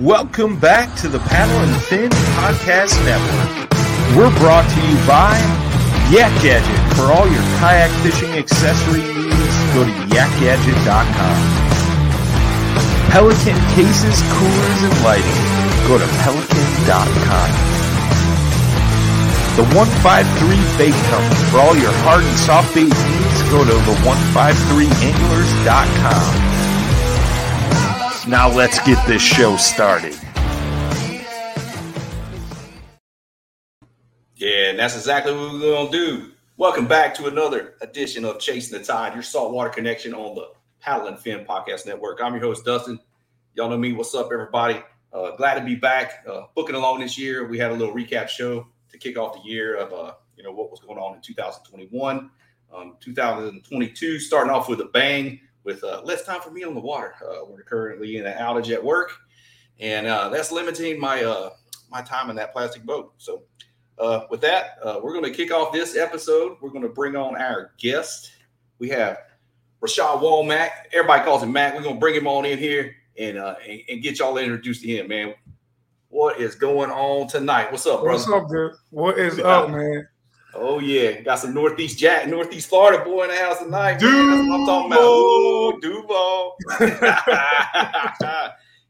Welcome back to the Paddle and Fin Podcast Network. We're brought to you by Yak Gadget. For all your kayak fishing accessory needs, go to yakgadget.com. Pelican cases, coolers, and lighting. Go to pelican.com. The 153 Bait Company. For all your hard and soft bait needs, go to the 153anglers.com. Now let's get this show started. Yeah, and that's exactly what we're going to do. Welcome back to another edition of Chasing the Tide, your saltwater connection on the Paddle and Fin Podcast Network. I'm your host, Dustin. Y'all know me. What's up, everybody? Glad to be back. Booking along this year. We had a little recap show to kick off the year of, what was going on in 2021. 2022, starting off with a bang. With less time for me on the water. We're currently in an outage at work, and that's limiting my my time in that plastic boat. So with that, we're going to kick off this episode. We're going to bring on our guest. We have Rashad Womack. Everybody calls him Mac. We're going to bring him on in here and get y'all introduced to him, man. What is going on tonight? What's up, brother? What's up, dude? What is up, man? Oh, yeah. Got some Northeast Florida boy in the house tonight. Dude, I'm talking about. Ooh, Duval.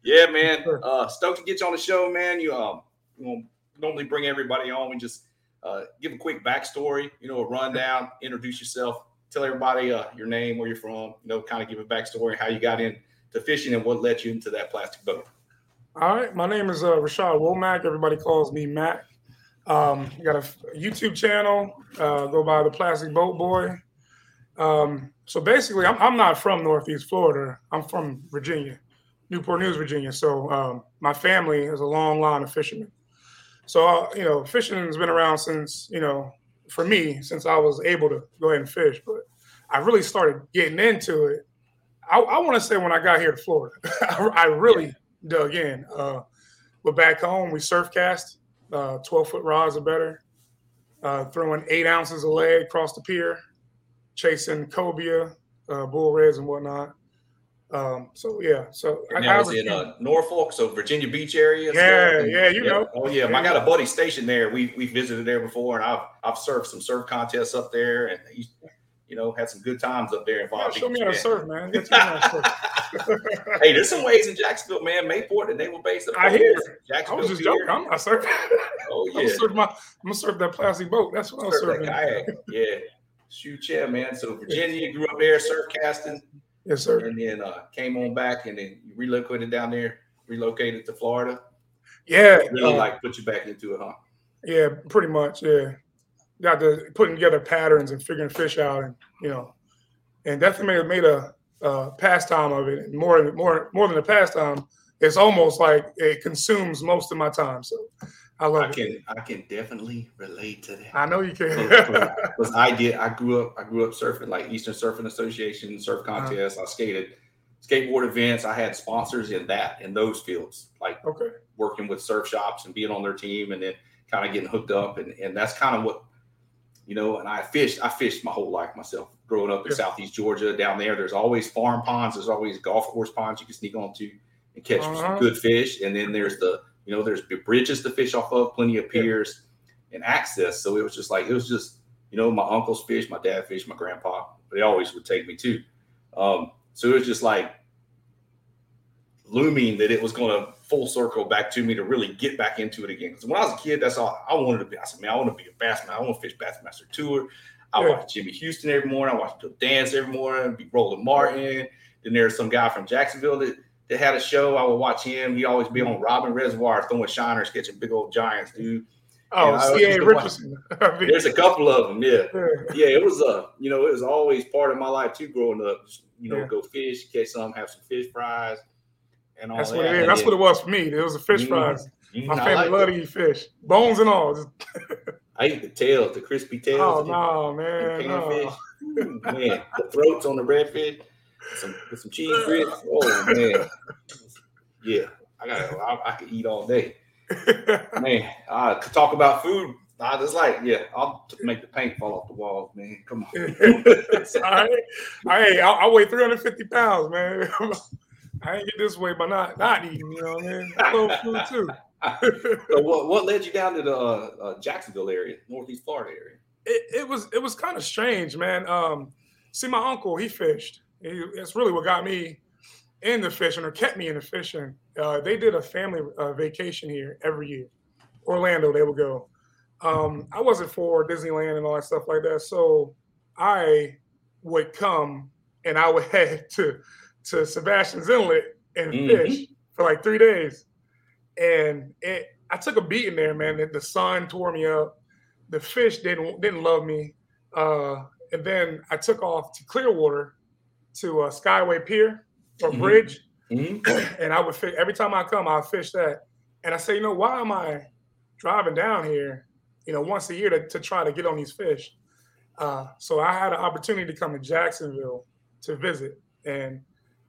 Yeah, man. Stoked to get you on the show, man. You normally bring everybody on and just give a quick backstory, a rundown, introduce yourself, tell everybody your name, where you're from, kind of give a backstory, how you got into fishing and what led you into that plastic boat. All right. My name is Rashad Womack. Everybody calls me Matt. I got a YouTube channel, go by the Plastic Boat Boy. So basically, I'm not from Northeast Florida. I'm from Virginia, Newport News, Virginia. So my family is a long line of fishermen. So, fishing has been around since, for me, since I was able to go ahead and fish. But I really started getting into it, I want to say, when I got here to Florida. I really dug in. But back home, we surf cast. 12-foot rods or better, throwing 8 ounces a leg across the pier, chasing cobia, bull reds and whatnot. I was in Norfolk, so Virginia Beach area. Yeah, so, know. Oh, yeah. I got a buddy stationed there. We visited there before, and I've surfed some surf contests up there, and had some good times up there. Show me how to surf, man. Hey, there's some waves in Jacksonville, man. Mayport, the naval base. I hear. I was just joking. I'm not surfing. Oh, yeah. I'm going to surf that plastic boat. That's what I'm surfing. Kayak. Yeah. Shoot, yeah, man. So Virginia, grew up there, surf casting. Yes, sir. And then came on back, and then relocated down there, relocated to Florida. Yeah. Really, put you back into it, huh? Yeah, pretty much, yeah. Got to putting together patterns and figuring fish out, and and definitely made a pastime of it. And more than a pastime, it's almost like it consumes most of my time. So I love it. I can definitely relate to that. I know you can. Because I grew up surfing, like Eastern Surfing Association surf contests. Uh-huh. I skated skateboard events. I had sponsors in those fields, working with surf shops and being on their team, and then kind of getting hooked up, and that's kind of what. And I fished my whole life myself, growing up in Southeast Georgia. Down there, there's always farm ponds. There's always golf course ponds you can sneak onto and catch some good fish. And then there's there's bridges to fish off of, plenty of piers and access. So it was just You know, my uncles fished, my dad fished, my grandpa. They always would take me too. So it was just like looming that it was going to full circle back to me to really get back into it again. Because when I was a kid, that's all I wanted to be. I said, man, I want to be a bassman. I want to fish Bassmaster Tour. I watched Jimmy Houston every morning. I watched Bill Dance every morning. Be Roland Martin. Then there's some guy from Jacksonville that had a show. I would watch him. He'd always be on Robin Reservoir throwing shiners, catching big old giants, dude. Oh, C.A. Richardson. There's a couple of them, yeah. Yeah, it was it was always part of my life too growing up. Go fish, catch some, have some fish fries, and all that. That's what it was for me. It was a fish fries. My family loved to eat fish, bones and all. I eat the tails, the crispy tails. Oh no, man! Man, the throats on the redfish, with some cheese grits. Oh man, yeah. I could eat all day. Man, I could talk about food. I just I'll make the paint fall off the walls, man. Come on. All right. I weigh 350 pounds, man. I ain't get this way by not eating, you know what I mean? I love food too. So what led you down to the Jacksonville area, Northeast Florida area? It was kind of strange, man. My uncle, he fished. That's really what got me in the fishing, or kept me in the fishing. They did a family vacation here every year. Orlando, they would go. I wasn't for Disneyland and all that stuff like that, so I would come and I would head to Sebastian's Inlet and fish for like 3 days. And I took a beating there, man. The sun tore me up. The fish didn't love me. And then I took off to Clearwater to Skyway Pier or Bridge. Mm-hmm. And I would fish. Every time I come, I'll fish that. And I say, why am I driving down here, once a year to try to get on these fish? So I had an opportunity to come to Jacksonville to visit. And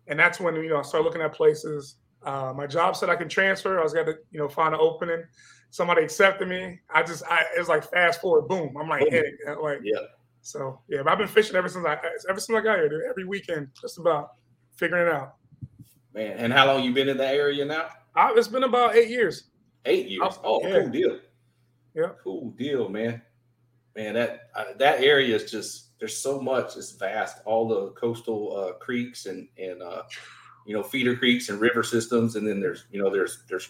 that's when, I started looking at places. My job said I could transfer. I was got to, find an opening. Somebody accepted me. It was like fast forward, boom. I'm like, hey, yeah. So yeah, but I've been fishing ever since I got here, dude. Every weekend, just about figuring it out. Man, and how long you been in that area now? It's been about 8 years. 8 years. Cool deal. Yeah, cool deal, man. Man, that area is just there's so much. It's vast. All the coastal creeks and feeder creeks and river systems, and then there's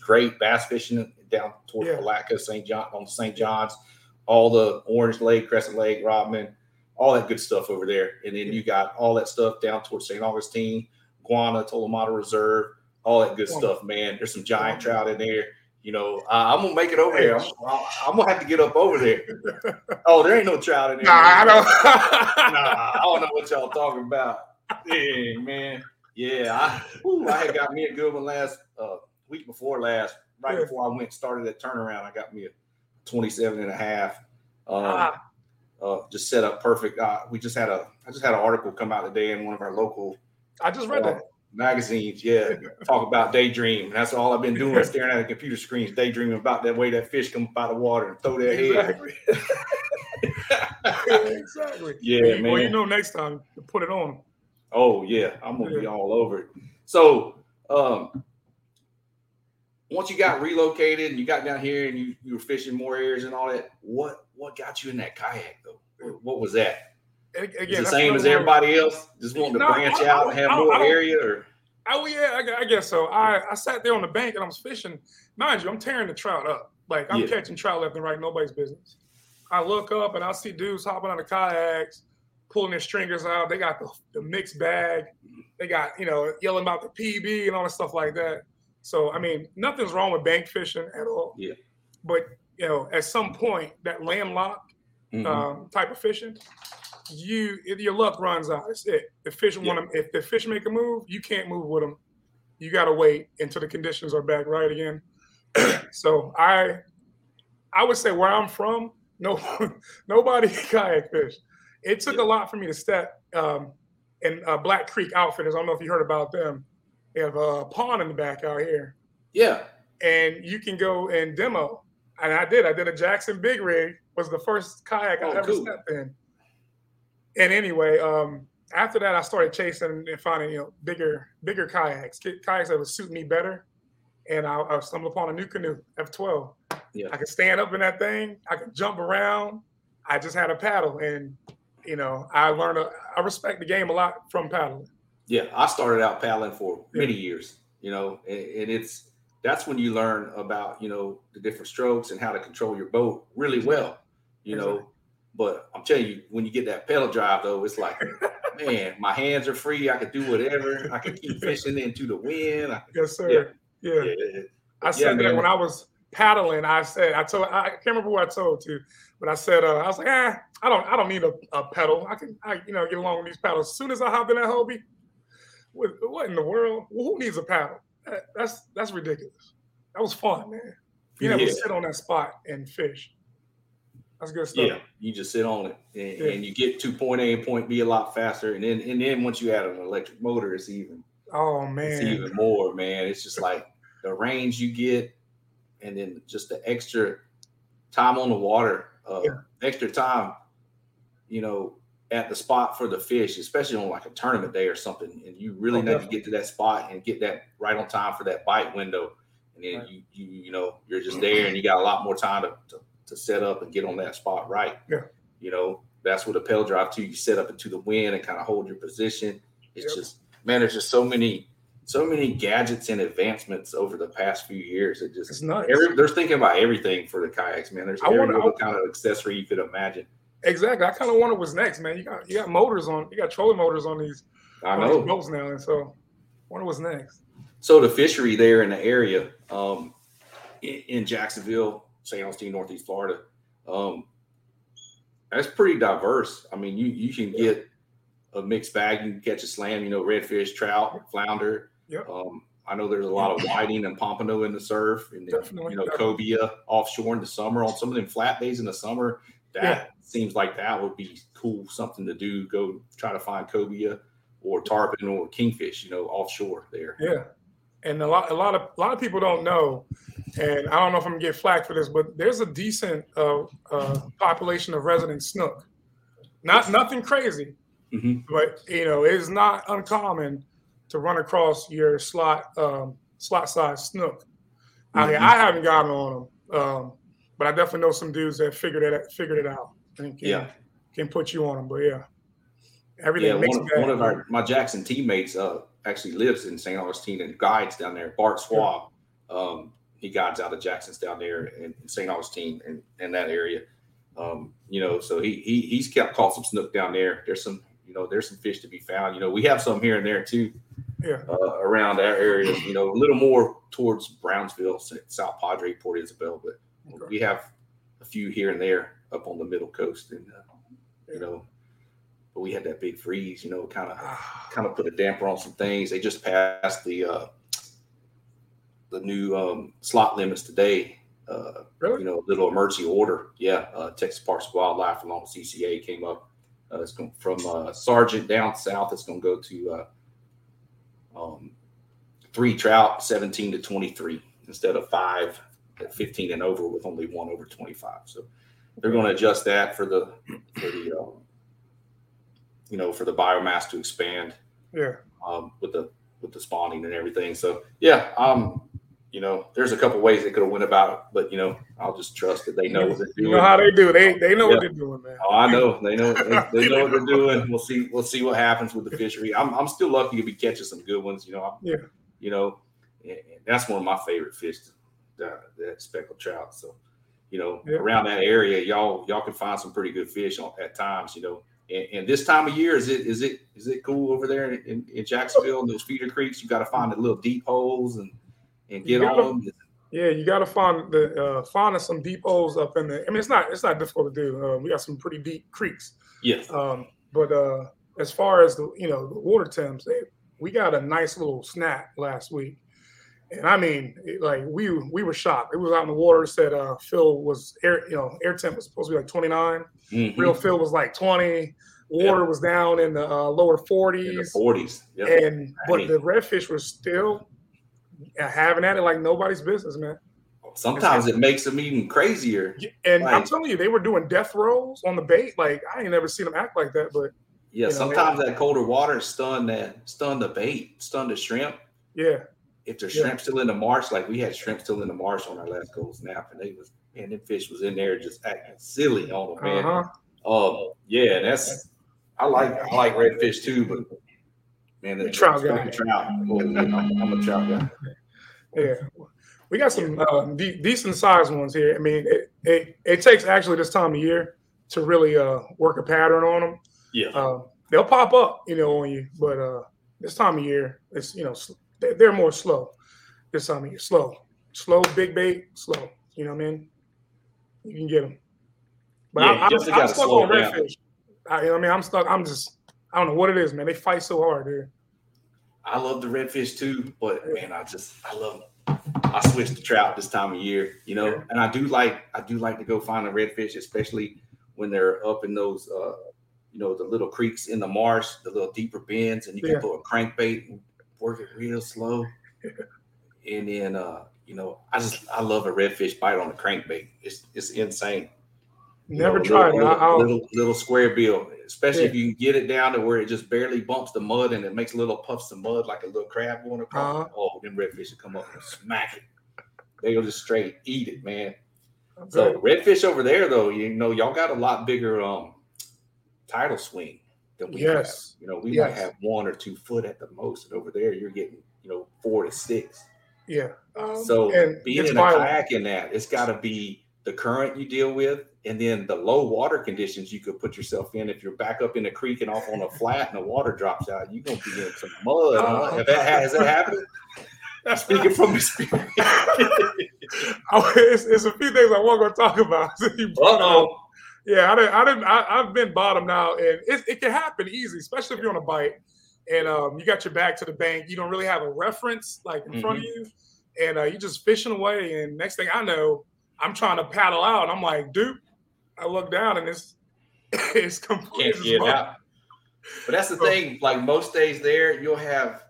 great bass fishing down towards Palatka, St. John's, all the Orange Lake, Crescent Lake, Rodman, all that good stuff over there. And then you got all that stuff down towards St. Augustine, Guana, Tolomato Reserve, all that good stuff, man. There's some giant trout in there. I'm gonna make it over there. I'm gonna have to get up over there. Oh, there ain't no trout in there. I don't know what y'all talking about. Dang, man. Yeah, I had got me a good one last week before last, before I started that turnaround. I got me a 27.5. Just set up perfect. I just had an article come out today in one of our local. I just read that. Magazines, talk about daydream. And that's all I've been doing, staring at the computer screens, daydreaming about that way that fish come up out of the water and throw their head. Exactly. Yeah, man. Well, next time you put it on. Oh yeah, I'm gonna be all over it. So, once you got relocated and you got down here and you were fishing more areas and all that, what got you in that kayak though? What was that? Again, the same as everybody else, just wanting to branch out and have more area. Or? Oh yeah, I guess so. I sat there on the bank and I was fishing. Mind you, I'm tearing the trout up. Like I'm catching trout left and right, nobody's business. I look up and I see dudes hopping out of kayaks, pulling their stringers out. They got the mixed bag. They got, yelling about the PB and all that stuff like that. So, I mean, nothing's wrong with bank fishing at all. Yeah. But, at some point, that landlocked type of fishing, your luck runs out. That's it. The fish want to, if the fish make a move, you can't move with them. You got to wait until the conditions are back right again. So, I would say where I'm from, nobody kayak fish. It took a lot for me to step in Black Creek Outfitters. I don't know if you heard about them. They have a pond in the back out here. Yeah. And you can go and demo. And I did. I did a Jackson Big Rig. Was the first kayak I ever stepped in. And anyway, after that, I started chasing and finding, bigger kayaks. Kayaks that would suit me better. And I stumbled upon a new canoe, F12. Yeah. I could stand up in that thing. I could jump around. I just had a paddle, and you know, I learned I respect the game a lot from paddling. Yeah, I started out paddling for many years, you know, and that's when you learn about, you know, the different strokes and how to control your boat really well, you know. But I'm telling you, when you get that pedal drive, though, it's like, man, my hands are free. I can do whatever. I can keep fishing into the wind. Yes, sir. Yeah. I said that when I was paddling, I can't remember who I told to, but I said, I was like, I don't need a pedal. I can you know, get along with these paddles. As soon as I hop in that Hobie, what in the world? Well, who needs a paddle? That's ridiculous. That was fun, man. You never sit on that spot and fish. That's good stuff. Yeah, you just sit on it, and you get to point A and point B a lot faster. And then once you add an electric motor, it's even more, man. It's just like the range you get, and then just the extra time on the water, extra time, you know, at the spot for the fish, especially on like a tournament day or something. And you really need to get to that spot and get that right on time for that bite window. And then you know, you're just there, and you got a lot more time to set up and get on that spot right. Yeah. You know, that's what a pedal drive too. You set up into the wind and kind of hold your position. It's just, man, there's just so many gadgets and advancements over the past few years. It's nuts. They're thinking about everything for the kayaks, man. There's every little kind of accessory you could imagine. Exactly. I kind of wonder what's next, man. You got motors on, you got trolling motors on these, these boats now. And so wonder what's next. So the fishery there in the area, in Jacksonville, St. Augustine, Northeast Florida, that's pretty diverse. I mean, you can get a mixed bag. You can catch a slam, you know, redfish, trout, flounder. Yep. I know there's a lot of whiting and pompano in the surf, and then, you know, cobia offshore in the summer. On some of them flat days in the summer, that seems like that would be cool, something to do. Go try to find cobia or tarpon or kingfish, you know, offshore there. Yeah. And a lot of people don't know, and I don't know if I'm gonna get flack for this, but there's a decent population of resident snook. Nothing crazy, but you know, it's not uncommon to run across your slot size snook. I haven't gotten on them, but I definitely know some dudes that figured it out and can put you on them. But everything makes one of my Jackson teammates actually lives in St. Augustine and guides down there. Bart Swab, he guides out of Jackson's down there in St. Augustine and that area. You know, so he's caught some snook down there. There's some fish to be found. You know, we have some here and there too, around our area. You know, a little more towards Brownsville, South Padre, Port Isabel, but we have a few here and there up on the middle coast, and you know. But we had that big freeze, you know, kind of put a damper on some things. They just passed the new slot limits today. You know, a little emergency order. Yeah, Texas Parks and Wildlife along with CCA came up. It's going from Sergeant down south. It's going to go to 3 trout, 17 to 23, instead of 5 at 15 and over, with only 1 over 25. So they're going to adjust that for the biomass to expand, with the spawning and everything. So you know, there's a couple ways they could have went about it, but you know, I'll just trust that they know what they're doing. You know how they do? They know what they're doing, man. Oh, I know they know. They know what they're doing. We'll see what happens with the fishery. I'm still lucky to be catching some good ones. You know, you know, and that's one of my favorite fish, that speckled trout. So, you know, around that area, y'all can find some pretty good fish at times. You know. And this time of year, is it cool over there in Jacksonville and those feeder creeks? You got to find the little deep holes and get on them. Yeah, you got to find some deep holes up in there. I mean, it's not difficult to do. We got some pretty deep creeks. Yes. But as far as the water temps, we got a nice little snap last week, and I mean, we were shocked. It was out in the water. Said Phil was air temp was supposed to be like 29. Mm-hmm. Real field was like 20. Water was down in the lower 40s. In the 40s. Yep. But the redfish was still having at it like nobody's business, man. Sometimes it makes them even crazier. And I'm telling you, they were doing death rolls on the bait. Like, I ain't never seen them act like that. But yeah, sometimes that colder water stunned the bait, stunned the shrimp. Yeah. If there's shrimp still in the marsh, like we had shrimp still in the marsh on our last cold snap, and they was and the fish was in there just acting silly on them, man. Yeah, that's I like redfish too, but man, the trout guy. I'm a trout guy. Yeah, we got some decent sized ones here. I mean, it takes actually this time of year to really work a pattern on them. Yeah, they'll pop up, on you, but this time of year, it's they're more slow. This time of year, slow, big bait, slow. You know what I mean? You can get them, but yeah, I'm stuck on redfish. I'm stuck. I don't know what it is, man. They fight so hard, dude. I love the redfish too, but man, I switched to trout this time of year, Yeah. And I do like to go find a redfish, especially when they're up in those, the little creeks in the marsh, the little deeper bends, and you can throw a crankbait and work it real slow. Yeah. And then, I love a redfish bite on a crankbait. It's insane. Never tried it. Little square bill, especially if you can get it down to where it just barely bumps the mud and it makes little puffs of mud like a little crab going across. Oh, them redfish will come up and smack it. They go just straight eat it, man. Okay. So redfish over there, though, y'all got a lot bigger tidal swing than we have. We might have 1 or 2 foot at the most, and over there you're getting 4 to 6. Yeah. So being in a kayak in that, it's got to be the current you deal with, and then the low water conditions you could put yourself in. If you're back up in a creek and off on a flat and the water drops out, you're going to be in some mud. Has that happened? I'm speaking from experience. It's a few things I want to talk about. Yeah, I've been bottomed out, and it can happen easy, especially if you're on a bite and you got your back to the bank. You don't really have a reference like in front of you, and you're just fishing away. And next thing I know, I'm trying to paddle out, and I'm like, dude, I look down, and it's completely can't get out. But that's the thing. Like most days there, you'll have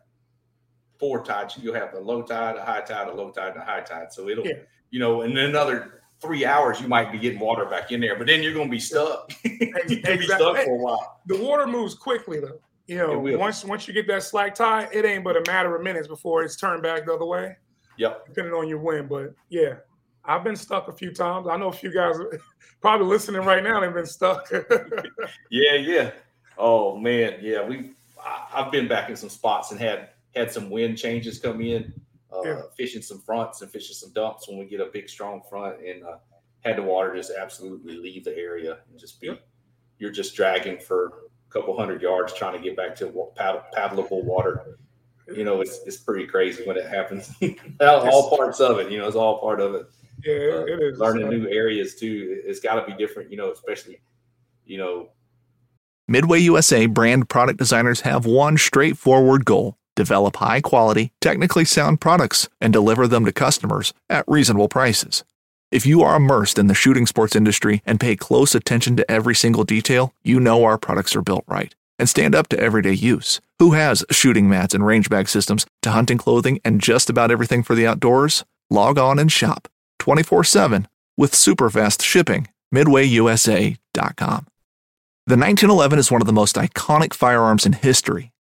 4 tides. You'll have a low tide, a high tide, a low tide, and a high tide. So it'll, in another 3 hours, you might be getting water back in there, but then you're going to be stuck. Be stuck for a while. The water moves quickly, though. Once you get that slack tide, it ain't but a matter of minutes before it's turned back the other way. Yep. Depending on your wind, but yeah. I've been stuck a few times. I know a few guys probably listening right now. They've been stuck. Yeah. Oh man, yeah. I've been back in some spots and had some wind changes come in, fishing some fronts and fishing some dumps when we get a big strong front, and had the water just absolutely leave the area and just be. You're just dragging for a couple hundred yards trying to get back to paddleable water. It's pretty crazy when it happens. All parts of it. It's all part of it. Yeah, it is. Learning new areas, too. It's got to be different, especially, Midway USA brand product designers have one straightforward goal: develop high-quality, technically sound products and deliver them to customers at reasonable prices. If you are immersed in the shooting sports industry and pay close attention to every single detail, our products are built right and stand up to everyday use. Who has shooting mats and range bag systems to hunting clothing and just about everything for the outdoors? Log on and shop 24/7 with super fast shipping. MidwayUSA.com. The 1911 is one of the most iconic firearms in history.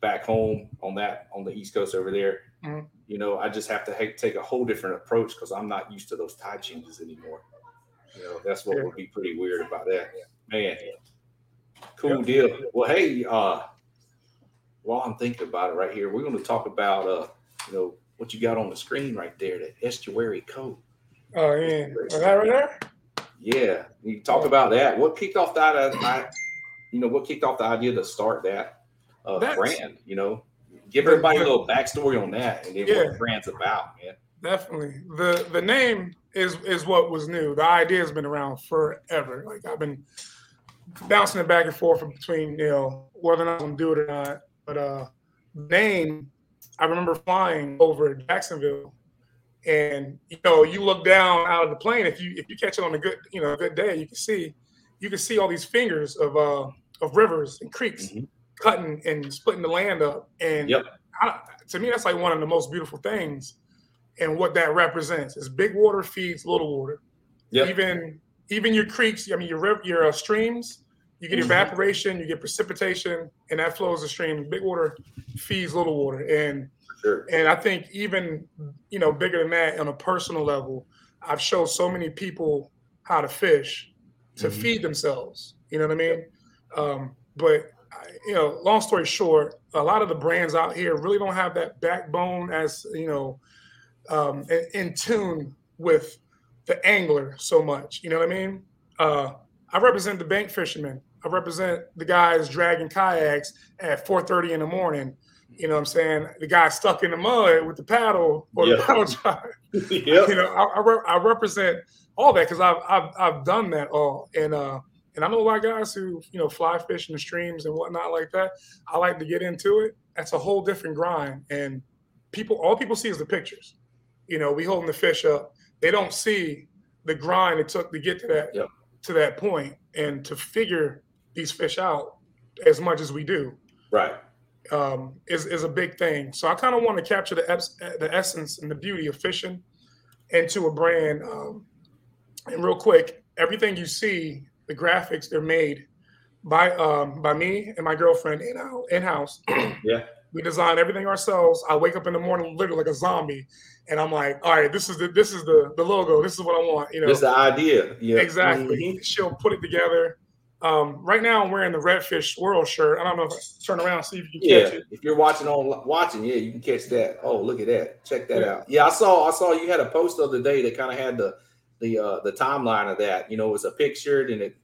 back home on the East Coast over there, I just have to take a whole different approach because I'm not used to those tide changes anymore. That's what would be pretty weird about that. Man, cool deal. Well, hey, while I'm thinking about it right here, we're going to talk about, what you got on the screen right there, the Estuary Co. Oh, yeah. Is that right there? Yeah. You talk about that. What kicked off that? What kicked off the idea to start that brand? Give everybody a little backstory on that and then what the brand's about, man. Definitely. The name is what was new. The idea has been around forever. Like I've been bouncing it back and forth between whether or not I'm going to do it or not. But name, I remember flying over Jacksonville, and you look down out of the plane. If you catch it on a good day, you can see you can see all these fingers of rivers and creeks cutting and splitting the land up. And to me, that's like one of the most beautiful things. And what that represents is big water feeds little water. Even your creeks, I mean, your streams, you get evaporation, you get precipitation, and that flows the stream. Big water feeds little water. And and I think even, you know, bigger than that on a personal level, I've showed so many people how to fish to feed themselves. You know what I mean? But, you know, long story short, a lot of the brands out here really don't have that backbone as, you know, in tune with the angler so much. You know what I mean? I represent the bank fishermen. I represent the guys dragging kayaks at 4:30 in the morning. You know what I'm saying? The guy stuck in the mud with the paddle or the paddle drive. You know, I represent all that because I've done that all. And I know a lot of guys who, you know, fly fish in the streams and whatnot like that. I like to get into it. That's a whole different grind. And people, all people see is the pictures. You know, we holding the fish up. They don't see the grind it took to get to that to that point and to figure these fish out as much as we do. Is a big thing. So I kind of want to capture the essence and the beauty of fishing into a brand. And real quick, everything you see, the graphics, they're made by me and my girlfriend in-house. We design everything ourselves. I wake up in the morning literally like a zombie, and I'm like, all right, this is the logo. This is what I want. You know, it's the idea. Yeah, exactly. She'll put it together. Right now, I'm wearing the Redfish Swirl shirt. I don't know if I turn around and see if you can catch it. If you're watching, you can catch that. Oh, look at that! Check that out. Yeah, I saw you had a post the other day that kind of had the timeline of that. You know, it was a picture, and it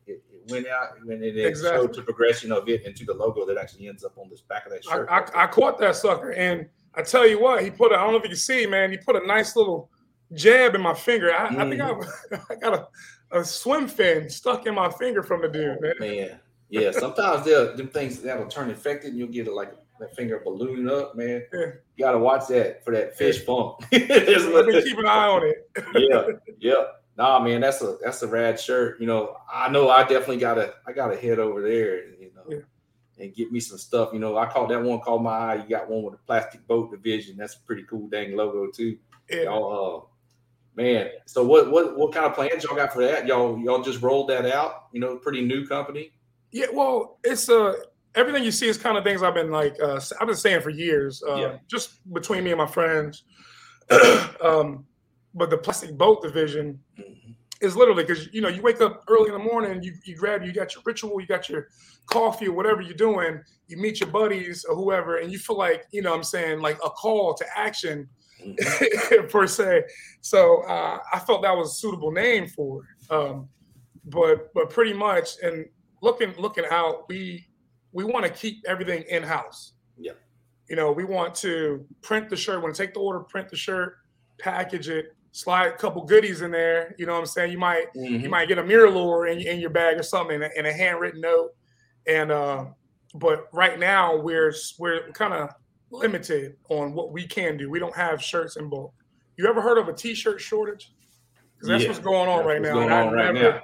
went out, and it showed the progression of it into the logo that actually ends up on the back of that shirt. I caught that sucker, and I tell you what, I don't know if you can see, man. He put a nice little jab in my finger. I think I got a swim fin stuck in my finger from the dude, man. Yeah, sometimes them things that'll turn infected and you'll get it like that finger ballooning up, man. Yeah. You got to watch that for that fish bump. Keep an eye on it. Yeah. Nah, man, that's a rad shirt. You know I definitely gotta head over there, you know, and get me some stuff. You know, I caught that one called My Eye. You got one with a plastic boat division. That's a pretty cool dang logo too. Yeah. Y'all, man, so what kind of plans y'all got for that? Y'all just rolled that out, you know, pretty new company. Yeah, well, it's everything you see is kind of things I've been like I've been saying for years, just between me and my friends. But the plastic boat division is literally because, you know, you wake up early in the morning, you got your ritual, you got your coffee or whatever you're doing, you meet your buddies or whoever, and you feel like, you know what I'm saying, like a call to action. per se. So I felt that was a suitable name for it. But pretty much, and looking out, we want to keep everything in-house. Yeah. You know, we want to print the shirt. When I take the order, print the shirt, package it, slide a couple goodies in there. You know what I'm saying? You might get a mirror lure in your bag or something and a handwritten note. And but right now we're kind of limited on what we can do. We don't have shirts in bulk. You ever heard of a t-shirt shortage? Because that's what's going on right now.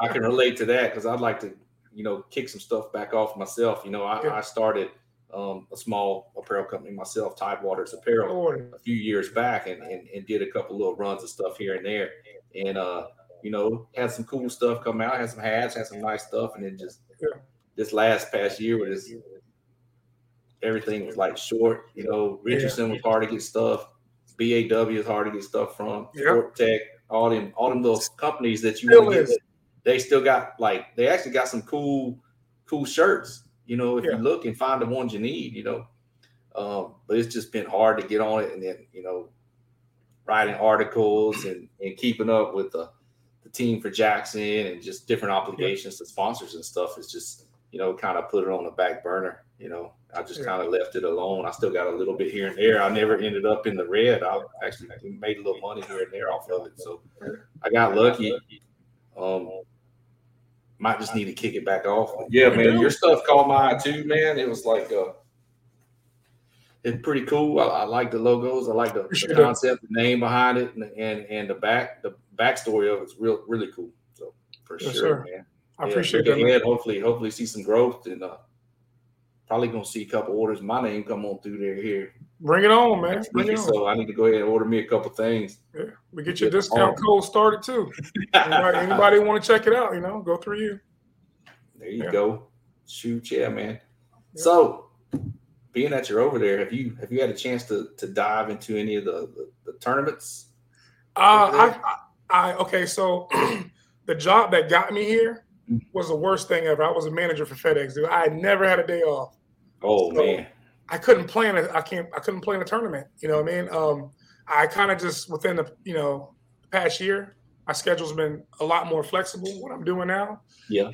I can relate to that because I'd like to, you know, kick some stuff back off myself. You know, I started a small apparel company myself, Tidewaters Apparel, a few years back and did a couple little runs of stuff here and there. And, you know, had some cool stuff come out, had some hats, had some nice stuff. And then just this last past year with this, everything was like short, you know. Richardson was hard to get stuff. BAW is hard to get stuff from. Fort Tech, all them little companies that you want to get. They still got like they actually got some cool shirts. You know, if you look and find the ones you need, you know. But it's just been hard to get on it, and then you know, writing articles and keeping up with the team for Jackson and just different obligations to sponsors and stuff is just, you know, kind of put it on the back burner. You know, I just kind of left it alone. I still got a little bit here and there. I never ended up in the red. I actually made a little money here and there off of it. So I got lucky. Might just need to kick it back off. But yeah, man, your stuff caught my eye too, man. It was like, it's pretty cool. I like the logos. I like the concept, the name behind it, and the backstory of it's really cool. So for sure, man. I appreciate it. Yeah, hopefully see some growth, and probably gonna see a couple orders. My name come on through there here. Bring it on, man. Bring it on. So I need to go ahead and order me a couple things. Yeah, we get your discount code started too. Anybody want to check it out? You know, go through you. There you go. Shoot, yeah, man. Yeah. So, being that you're over there, have you had a chance to dive into any of the tournaments? So the job that got me here was the worst thing ever. I was a manager for FedEx, dude. I had never had a day off. Oh, so, man. I couldn't play in a tournament. You know what I mean? I kind of just within the past year, my schedule's been a lot more flexible. What I'm doing now,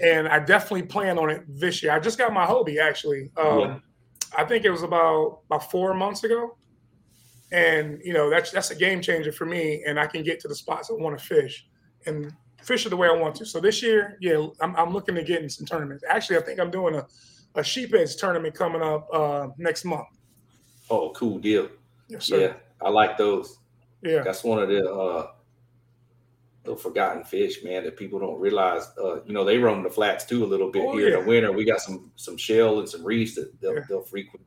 and I definitely plan on it this year. I just got my Hobie actually. I think it was about 4 months ago, and that's a game changer for me. And I can get to the spots I want to fish and fish it the way I want to. So this year, I'm looking to get in some tournaments. Actually, I think I'm doing a sheepheads tournament coming up next month. Oh, cool deal. Yes, sir. Yeah, I like those. Yeah. That's one of the forgotten fish, man, that people don't realize. They roam the flats too a little bit in the winter. We got some shell and some reefs that they'll frequent.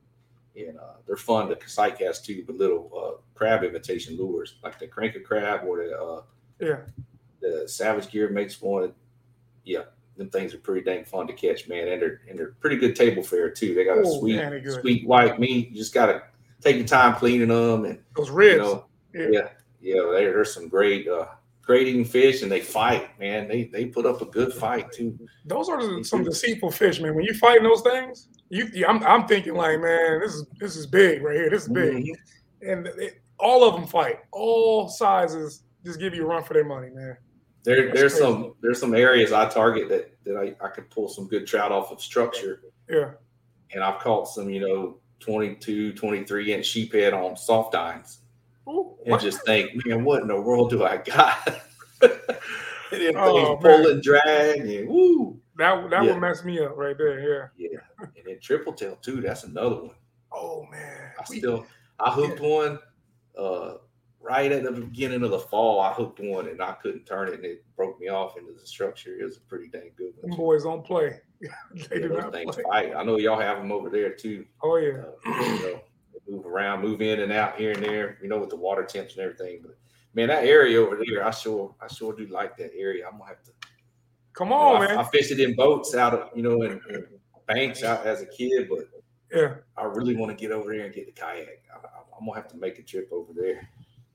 And they're fun to sight cast too, but little crab imitation lures, like the cranker crab or the Savage Gear makes one. Yeah. Them things are pretty dang fun to catch, man, and they're pretty good table fare too. They got a sweet white meat. You just gotta take your time cleaning them and those ribs. There's some great eating fish, and they fight, man. They put up a good fight too. Those are some deceitful fish, man. When you fighting those things, I'm thinking like, man, this is big right here. This is big, and all of them fight. All sizes just give you a run for their money, man. There's some areas I target that I could pull some good trout off of structure. Yeah. And I've caught some, 22, 23 inch sheephead on soft dines. Ooh, and just think, man, what in the world do I got? And then pull and drag and woo. That would mess me up right there. Yeah. Yeah. And then triple tail too. That's another one. Oh man. I hooked one. Right at the beginning of the fall, I hooked one and I couldn't turn it, and it broke me off into the structure. It was a pretty dang good one. Them boys don't play. They do not play. Fight. I know y'all have them over there too. Oh yeah. They move around, move in and out here and there. With the water temps and everything. But man, that area over there, I sure do like that area. I'm gonna have to. Come on, man. I fished it in boats out of in banks out as a kid, but I really want to get over there and get the kayak. I'm gonna have to make a trip over there.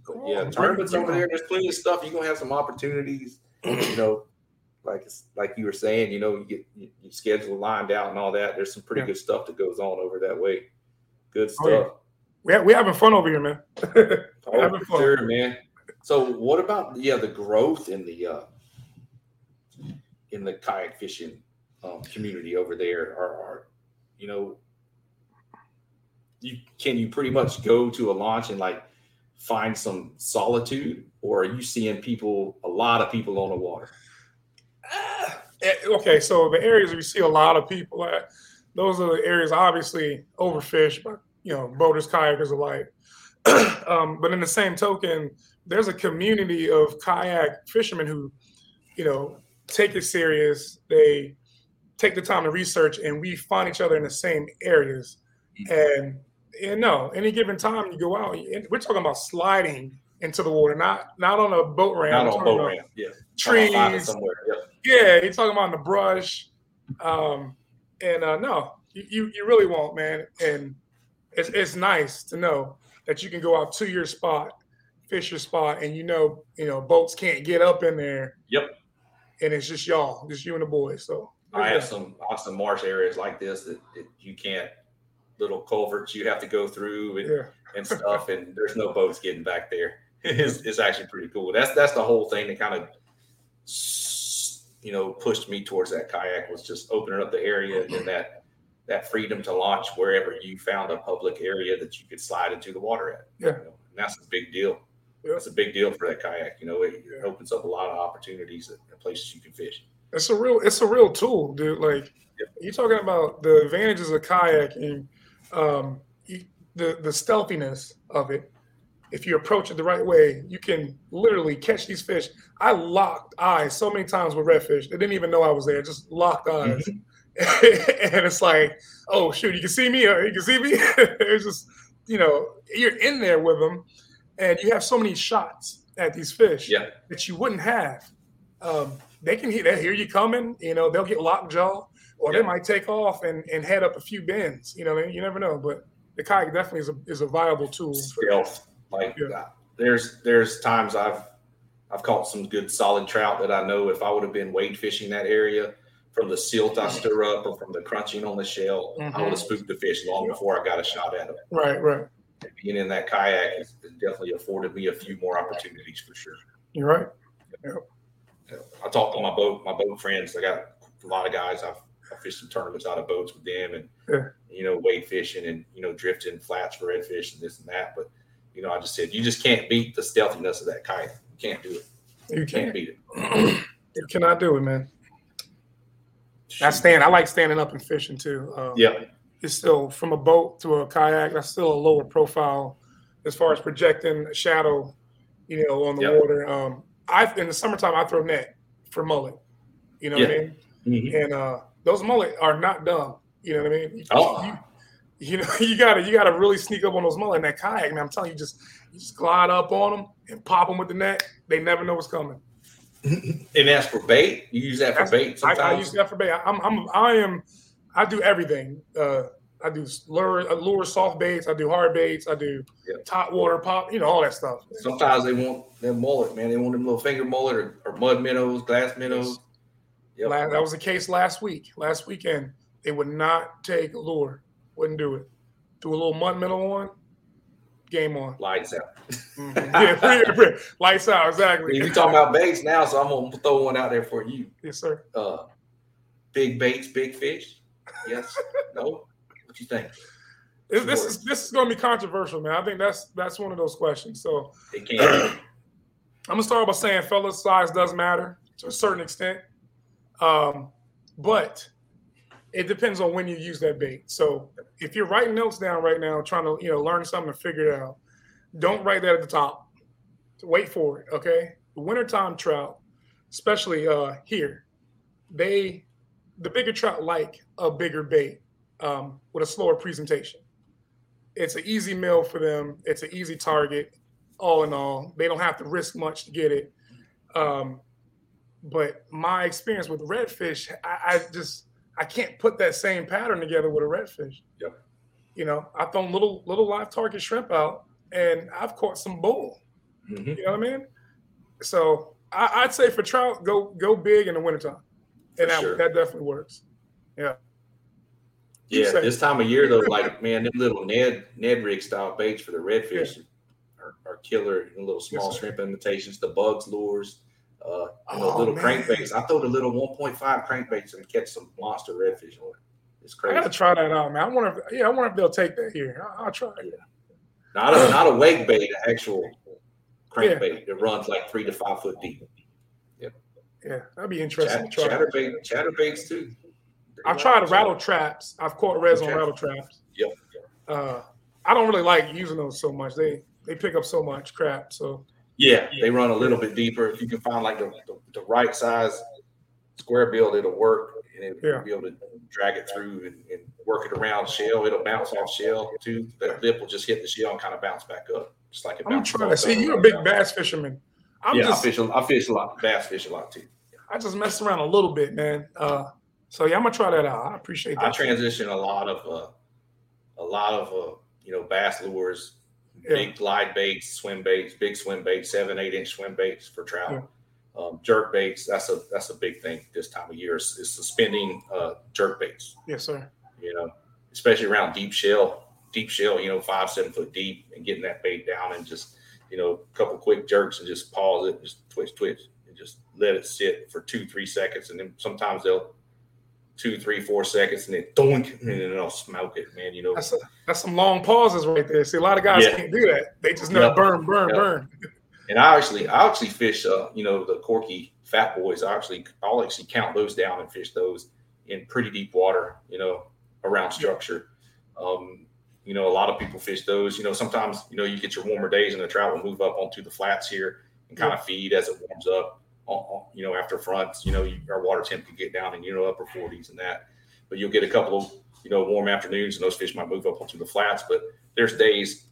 But tournaments over there, there's plenty of stuff. You're gonna have some opportunities, like you were saying, you get your schedule lined out and all that. There's some pretty good stuff that goes on over that way. Good stuff. Oh, yeah. We're having fun over here, man. Having fun. Sure, man. So what about the growth in the kayak fishing community over there? Can you pretty much go to a launch and find some solitude, or are you seeing a lot of people on the water? Okay, so the areas we see a lot of people at, those are the areas obviously overfished by boaters, kayakers alike. But in the same token, there's a community of kayak fishermen who, take it serious. They take the time to research, and we find each other in the same areas. And no, any given time you go out, we're talking about sliding into the water, not on a boat ramp. Not on a boat ramp, trees. You're talking about in the brush. No, you really won't, man. And it's nice to know that you can go out to your spot, fish your spot, and boats can't get up in there. Yep. And it's just y'all, just you and the boys. So I have some awesome marsh areas like this that you can't. Little culverts you have to go through and stuff, and there's no boats getting back there. It's actually pretty cool. That's the whole thing that kind of pushed me towards that kayak, was just opening up the area and that freedom to launch wherever you found a public area that you could slide into the water at. Yeah, and that's a big deal. Yeah. That's a big deal for that kayak. It opens up a lot of opportunities and places you can fish. It's a real tool, dude. You're talking about the advantages of kayaking. The stealthiness of it, if you approach it the right way, you can literally catch these fish. I locked eyes so many times with redfish. They didn't even know I was there, just locked eyes. Mm-hmm. And it's like, oh, shoot, you can see me? Or you can see me? It's just, you know, you're in there with them, and you have so many shots at these fish that you wouldn't have. They can hear you coming. You know, they'll get lockjaw, or they might take off and head up a few bends. You know, you never know. But the kayak definitely is a viable tool. Stealth. Like there's times I've caught some good solid trout that I know if I would have been wade fishing that area from the silt I stir up or from the crunching on the shell, I would have spooked the fish long before I got a shot at them. Right, right. And being in that kayak has definitely afforded me a few more opportunities for sure. You're right. Yeah. Yeah. I talk to my boat friends. I got a lot of guys. I fished some tournaments out of boats with them, and you know, wade fishing and you know, drifting flats for redfish and this and that, but. You know, I just said, you just can't beat the stealthiness of that kayak. You can't do it. You can't beat it. You cannot do it, man. I like standing up and fishing, too. It's still, from a boat to a kayak, that's still a lower profile as far as projecting a shadow, you know, on the water. In the summertime, I throw net for mullet. You know what I mean? Mm-hmm. And those mullet are not dumb. You know what I mean? Oh. You know, you gotta really sneak up on those mullet in that kayak, man. I'm telling you, you just glide up on them and pop them with the net. They never know what's coming. And that's for bait. You use that for bait sometimes. I use that for bait. I do everything. I do lure soft baits. I do hard baits. I do top water pop. You know, all that stuff. Sometimes they want that mullet, man. They want them little finger mullet or mud minnows, glass minnows. Yep. That was the case last week. Last weekend, they would not take lure. Wouldn't do it. Do a little mud minnow one. Game on. Lights out. Yeah, lights out. Exactly. You're talking about baits now, so I'm gonna throw one out there for you. Yes, sir. Big baits, big fish. Yes. No. What you think? This is gonna be controversial, man. I think that's one of those questions. So it can. I'm gonna start by saying, fellas, size does matter to a certain extent, but. It depends on when you use that bait. So if you're writing notes down right now, trying to learn something and figure it out, don't write that at the top. Wait for it, okay? The wintertime trout, especially here, the bigger trout like a bigger bait with a slower presentation. It's an easy meal for them. It's an easy target, all in all. They don't have to risk much to get it. But my experience with redfish, I can't put that same pattern together with a redfish. Yep. You know, I've thrown little live target shrimp out, and I've caught some bull. Mm-hmm. You know what I mean? So I'd say for trout, go big in the wintertime. And that definitely works. Yeah. Yeah, this time of year, though, like, man, them little Ned Rig style baits for the redfish are killer. And little small shrimp imitations, the bugs lures. Little crankbaits. I throw the little 1.5 crankbaits and catch some monster redfish on it. It's crazy. I gotta try that out, man. I wonder if they'll take that here. I'll try it. Yeah. Not a wake bait, an actual crankbait that runs like 3 to 5 foot deep. Yep. Yeah, that'd be interesting. Chatterbaits too. I've tried rattle traps. I've caught reds on rattle traps. Yep. I don't really like using those so much. They pick up so much crap. So. Yeah, they run a little bit deeper. If you can find like the right size square build, it'll work, and it'll be able to drag it through and work it around shell. It'll bounce off shell too. That lip will just hit the shell and kind of bounce back up, just like it bounces. I'm trying to see. You're a big bass fisherman. I fish a lot. Bass fish a lot too. I just mess around a little bit, man. I'm gonna try that out. I appreciate that. I transition a lot of bass lures. Yeah. Big glide baits, swim baits, big swim baits, 7-8 inch swim baits for trout, jerk baits. That's a big thing this time of year is suspending jerk baits. Yes, sir. You know, especially around deep shell, 5-7 foot deep, and getting that bait down and just, a couple quick jerks and just pause it, and just twitch, and just let it sit for 2-3 seconds, and then sometimes they'll 2-3-4 seconds, and then doink, and then I'll smoke it, man. That's some long pauses right there. See, a lot of guys can't do that. They just know burn. And I actually fish, the Corky Fat Boys. I'll actually count those down and fish those in pretty deep water, around structure. You know, a lot of people fish those. You know, sometimes, you know, you get your warmer days and the trout will move up onto the flats here and kind of feed as it warms up. You know, after fronts, you know, our water temp can get down in, you know, upper 40s and that. But you'll get a couple of, you know, warm afternoons and those fish might move up onto the flats. But there's days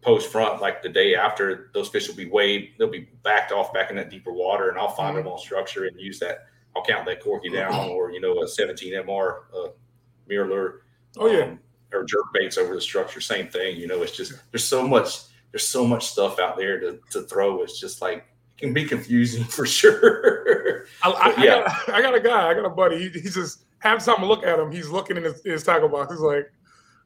post front, like the day after, those fish will be weighed. They'll be backed off back in that deeper water, and I'll find them on structure and use that. I'll count that corky down or, you know, a 17 MR mirror lure. Oh, yeah. Or jerk baits over the structure. Same thing. You know, it's just there's so much stuff out there to throw. It's just like, it can be confusing for sure. I got a buddy. He's just have something to look at him. He's looking in his tackle box. He's like,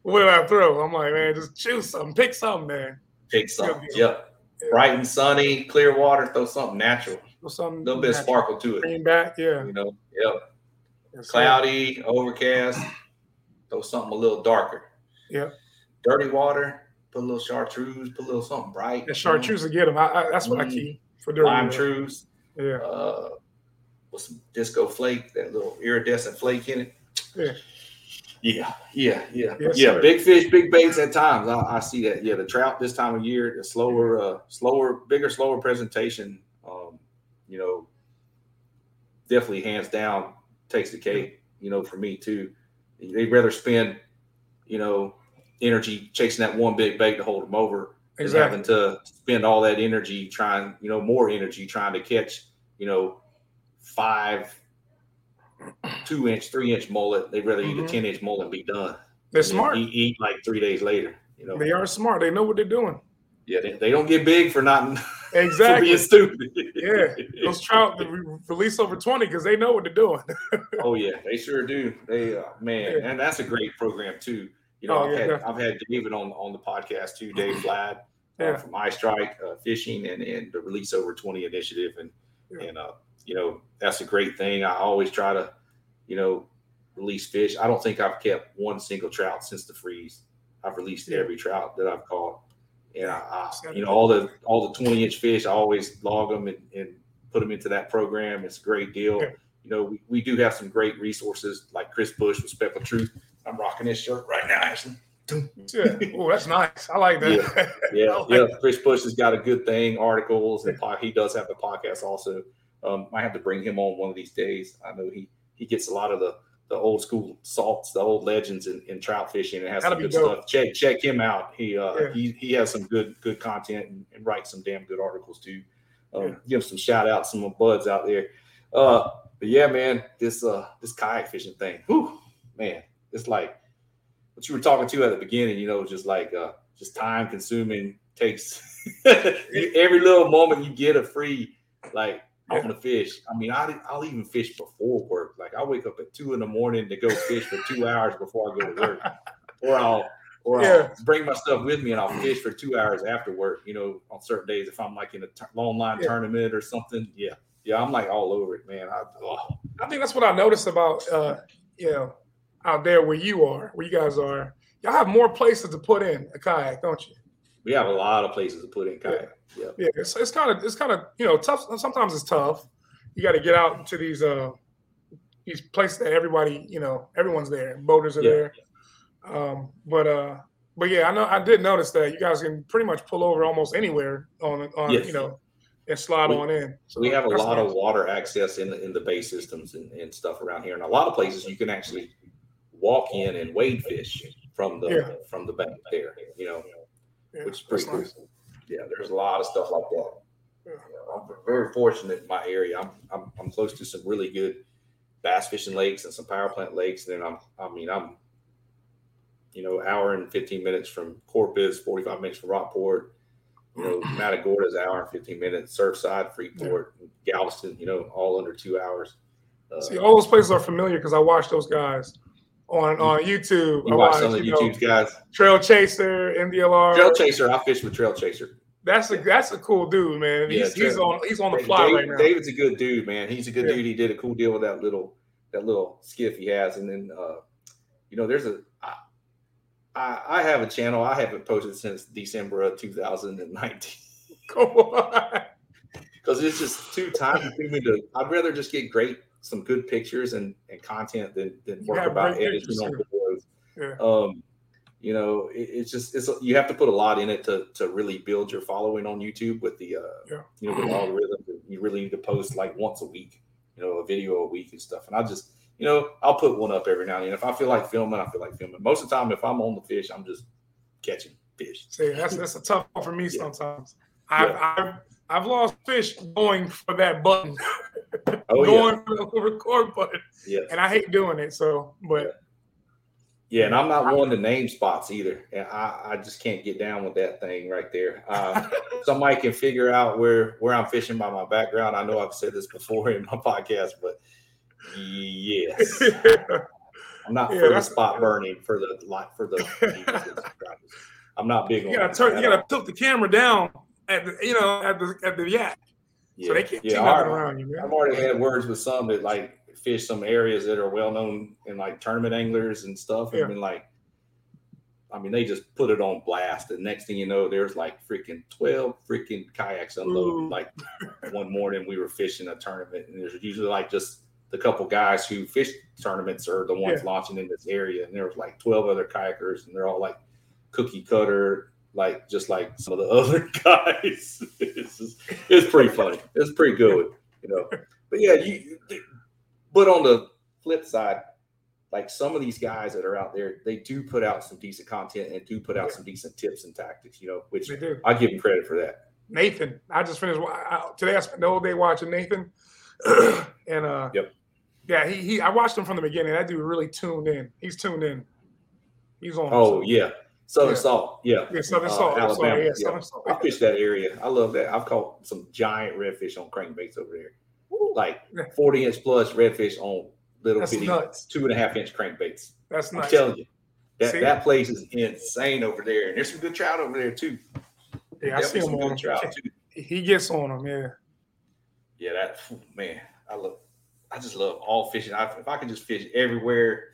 what did I throw? I'm like, man, just choose something. Pick something, man. Pick something. Yep. Yeah. Bright and sunny, clear water. Throw something natural. Something a little bit of sparkle to it. Green back, yeah. You know, yep. That's cloudy, right. Overcast. Throw something a little darker. Yeah. Dirty water. Put a little chartreuse. Put a little something bright. The chartreuse will get them. That's what I keep for dirty. Lime trues. Yeah. With some disco flake, that little iridescent flake in it. Yeah. Yeah. Yes, yeah, sir. Big fish, big baits at times. I see that. Yeah, the trout this time of year, the slower presentation, you know, definitely hands down takes the cake, you know, for me too. They'd rather spend, you know, energy chasing that one big bait to hold them over than having to spend all that energy trying to catch, you know, 5 2-inch, 3-inch mullet. They'd rather eat a 10-inch mullet and be done. They're smart. Eat like 3 days later. You know, they are smart. They know what they're doing. Yeah, they don't get big for not exactly being stupid. Yeah, those trout that we release over 20 because they know what they're doing. Oh yeah, they sure do. They man, yeah. And that's a great program too. You know, I've had David on the podcast too, Dave Flad from iStrike Fishing and the Release Over 20 initiative and you know, that's a great thing. I always try to, you know, release fish. I don't think I've kept one single trout since the freeze. I've released every trout that I've caught. And I you know, all the 20-inch fish, I always log them and put them into that program. It's a great deal. Yeah. You know, we do have some great resources like Chris Bush with Speckle Truth. I'm rocking this shirt right now, actually. Yeah. Oh, that's nice. I like that. Yeah. Chris Bush has got a good thing, articles, and he does have the podcast also. I have to bring him on one of these days. I know he gets a lot of the old school salts, the old legends in trout fishing, and has some good stuff. Check him out. He has some good content and writes some damn good articles too. Give some shout outs, some buds out there. But yeah, man, this kayak fishing thing, whew, man, it's like what you were talking to at the beginning. You know, just like just time consuming takes every little moment you get a free like. I'm going to fish. I mean, I'll even fish before work. Like, I wake up at 2 a.m. to go fish for 2 hours before I go to work. I'll bring my stuff with me and I'll fish for 2 hours after work, you know, on certain days if I'm like in a long line tournament or something. Yeah. Yeah. I'm like all over it, man. I think that's what I noticed about, you know, out there where you guys are. Y'all have more places to put in a kayak, don't you? We have a lot of places to put in kayak. Yeah, yeah. It's kind of you know, tough. Sometimes it's tough. You got to get out to these places that everybody, you know, everyone's there. Boaters are there. Yeah. But yeah, I know I did notice that you guys can pretty much pull over almost anywhere on you know, and slide on in. So we have a lot of water access in the bay systems and stuff around here, and a lot of places you can actually walk in and wade fish from the bank there. You know. Yeah, which is pretty cool. Nice. Yeah, there's a lot of stuff like that. Yeah. I'm very fortunate in my area. I'm close to some really good bass fishing lakes and some power plant lakes. And then I'm you know, hour and 15 minutes from Corpus, 45 minutes from Rockport. You know, Matagorda is an hour and 15 minutes. Surfside, Freeport, Galveston. You know, all under 2 hours. See, all those places are familiar because I watch those guys. On YouTube, you watch some of YouTube's guys. Trail Chaser, MDLR. Trail Chaser, I fish with Trail Chaser. That's a cool dude, man. He's on the fly right now. David's a good dude, man. He's a good dude. He did a cool deal with that little skiff he has, and then you know, there's I have a channel I haven't posted since December of 2019. Come on, because it's just too time consuming. I'd rather just get some good pictures and content than work about editing on videos. Yeah. You know, it's just you have to put a lot in it to really build your following on YouTube with the you know, with the algorithm. You really need to post like once a week, you know, a video a week and stuff. And I just, you know, I'll put one up every now and then. If I feel like filming, I feel like filming. Most of the time, if I'm on the fish, I'm just catching fish. See, that's a tough one for me sometimes. I've lost fish going for that button, for the record button, and I hate doing it. So, but and I'm not one to name spots either, and I just can't get down with that thing right there. Somebody can figure out where I'm fishing by my background. I know I've said this before in my podcast, but yes, I'm not for the spot burning for the subscribers. I'm not big on. You gotta tilt the camera down. At the yak. Yeah. So they can't keep nothing around you, man. I've already had words with some that like fish some areas that are well known in like tournament anglers and stuff. Yeah. I mean, they just put it on blast. And next thing you know, there's like freaking 12 freaking kayaks unloaded. Ooh. Like one morning we were fishing a tournament, and there's usually like just the couple guys who fish tournaments are the ones launching in this area. And there was like 12 other kayakers, and they're all like cookie cutter, like just like some of the other guys. It's pretty funny. It's pretty good, you know. But but on the flip side, like some of these guys that are out there, they do put out some decent content and do put out some decent tips and tactics, you know, which I give them credit for that. Nathan, I just finished today. I spent the whole day watching Nathan, and he I watched him from the beginning. That dude really tuned in. He's tuned in. He's on. Oh yeah. Southern Salt, Southern Salt, Alabama. Sorry, Southern Salt. I fished that area. I love that. I've caught some giant redfish on crankbaits over there, like 40-inch plus redfish on little bitty 2.5-inch crankbaits. That's nuts. I'm telling you, that place is insane over there, and there's some good trout over there too. Yeah, I see him on trout too. He gets on them, yeah. I just love all fishing. If I could just fish everywhere,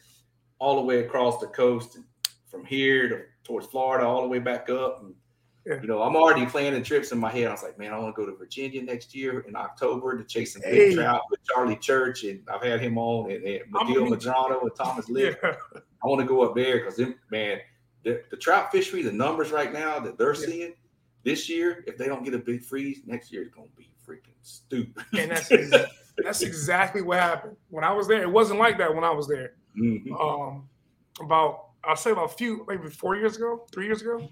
all the way across the coast. And from here towards Florida, all the way back up. And, you know, I'm already planning trips in my head. I was like, man, I want to go to Virginia next year in October to chase some big trout with Charlie Church. And I've had him on, and Mateo Madrano and Thomas Lipp. Yeah. I want to go up there because, man, the trout fishery, the numbers right now that they're seeing this year, if they don't get a big freeze, next year is going to be freaking stupid. And that's exactly what happened. When I was there, it wasn't like that when I was there. Mm-hmm. Maybe 3 years ago,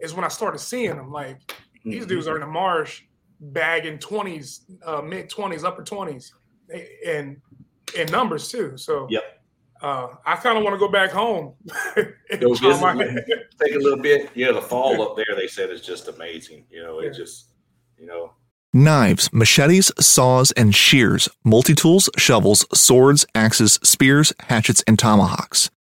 is when I started seeing them. Like, these dudes are in the marsh bagging 20s, mid 20s, upper 20s, and in numbers too. So, I kind of want to go back home. Go visit, take a little bit. Yeah, the fall up there, they said, is just amazing. You know, it just, you know. Knives, machetes, saws, and shears, multi-tools, shovels, swords, axes, spears, hatchets, and tomahawks.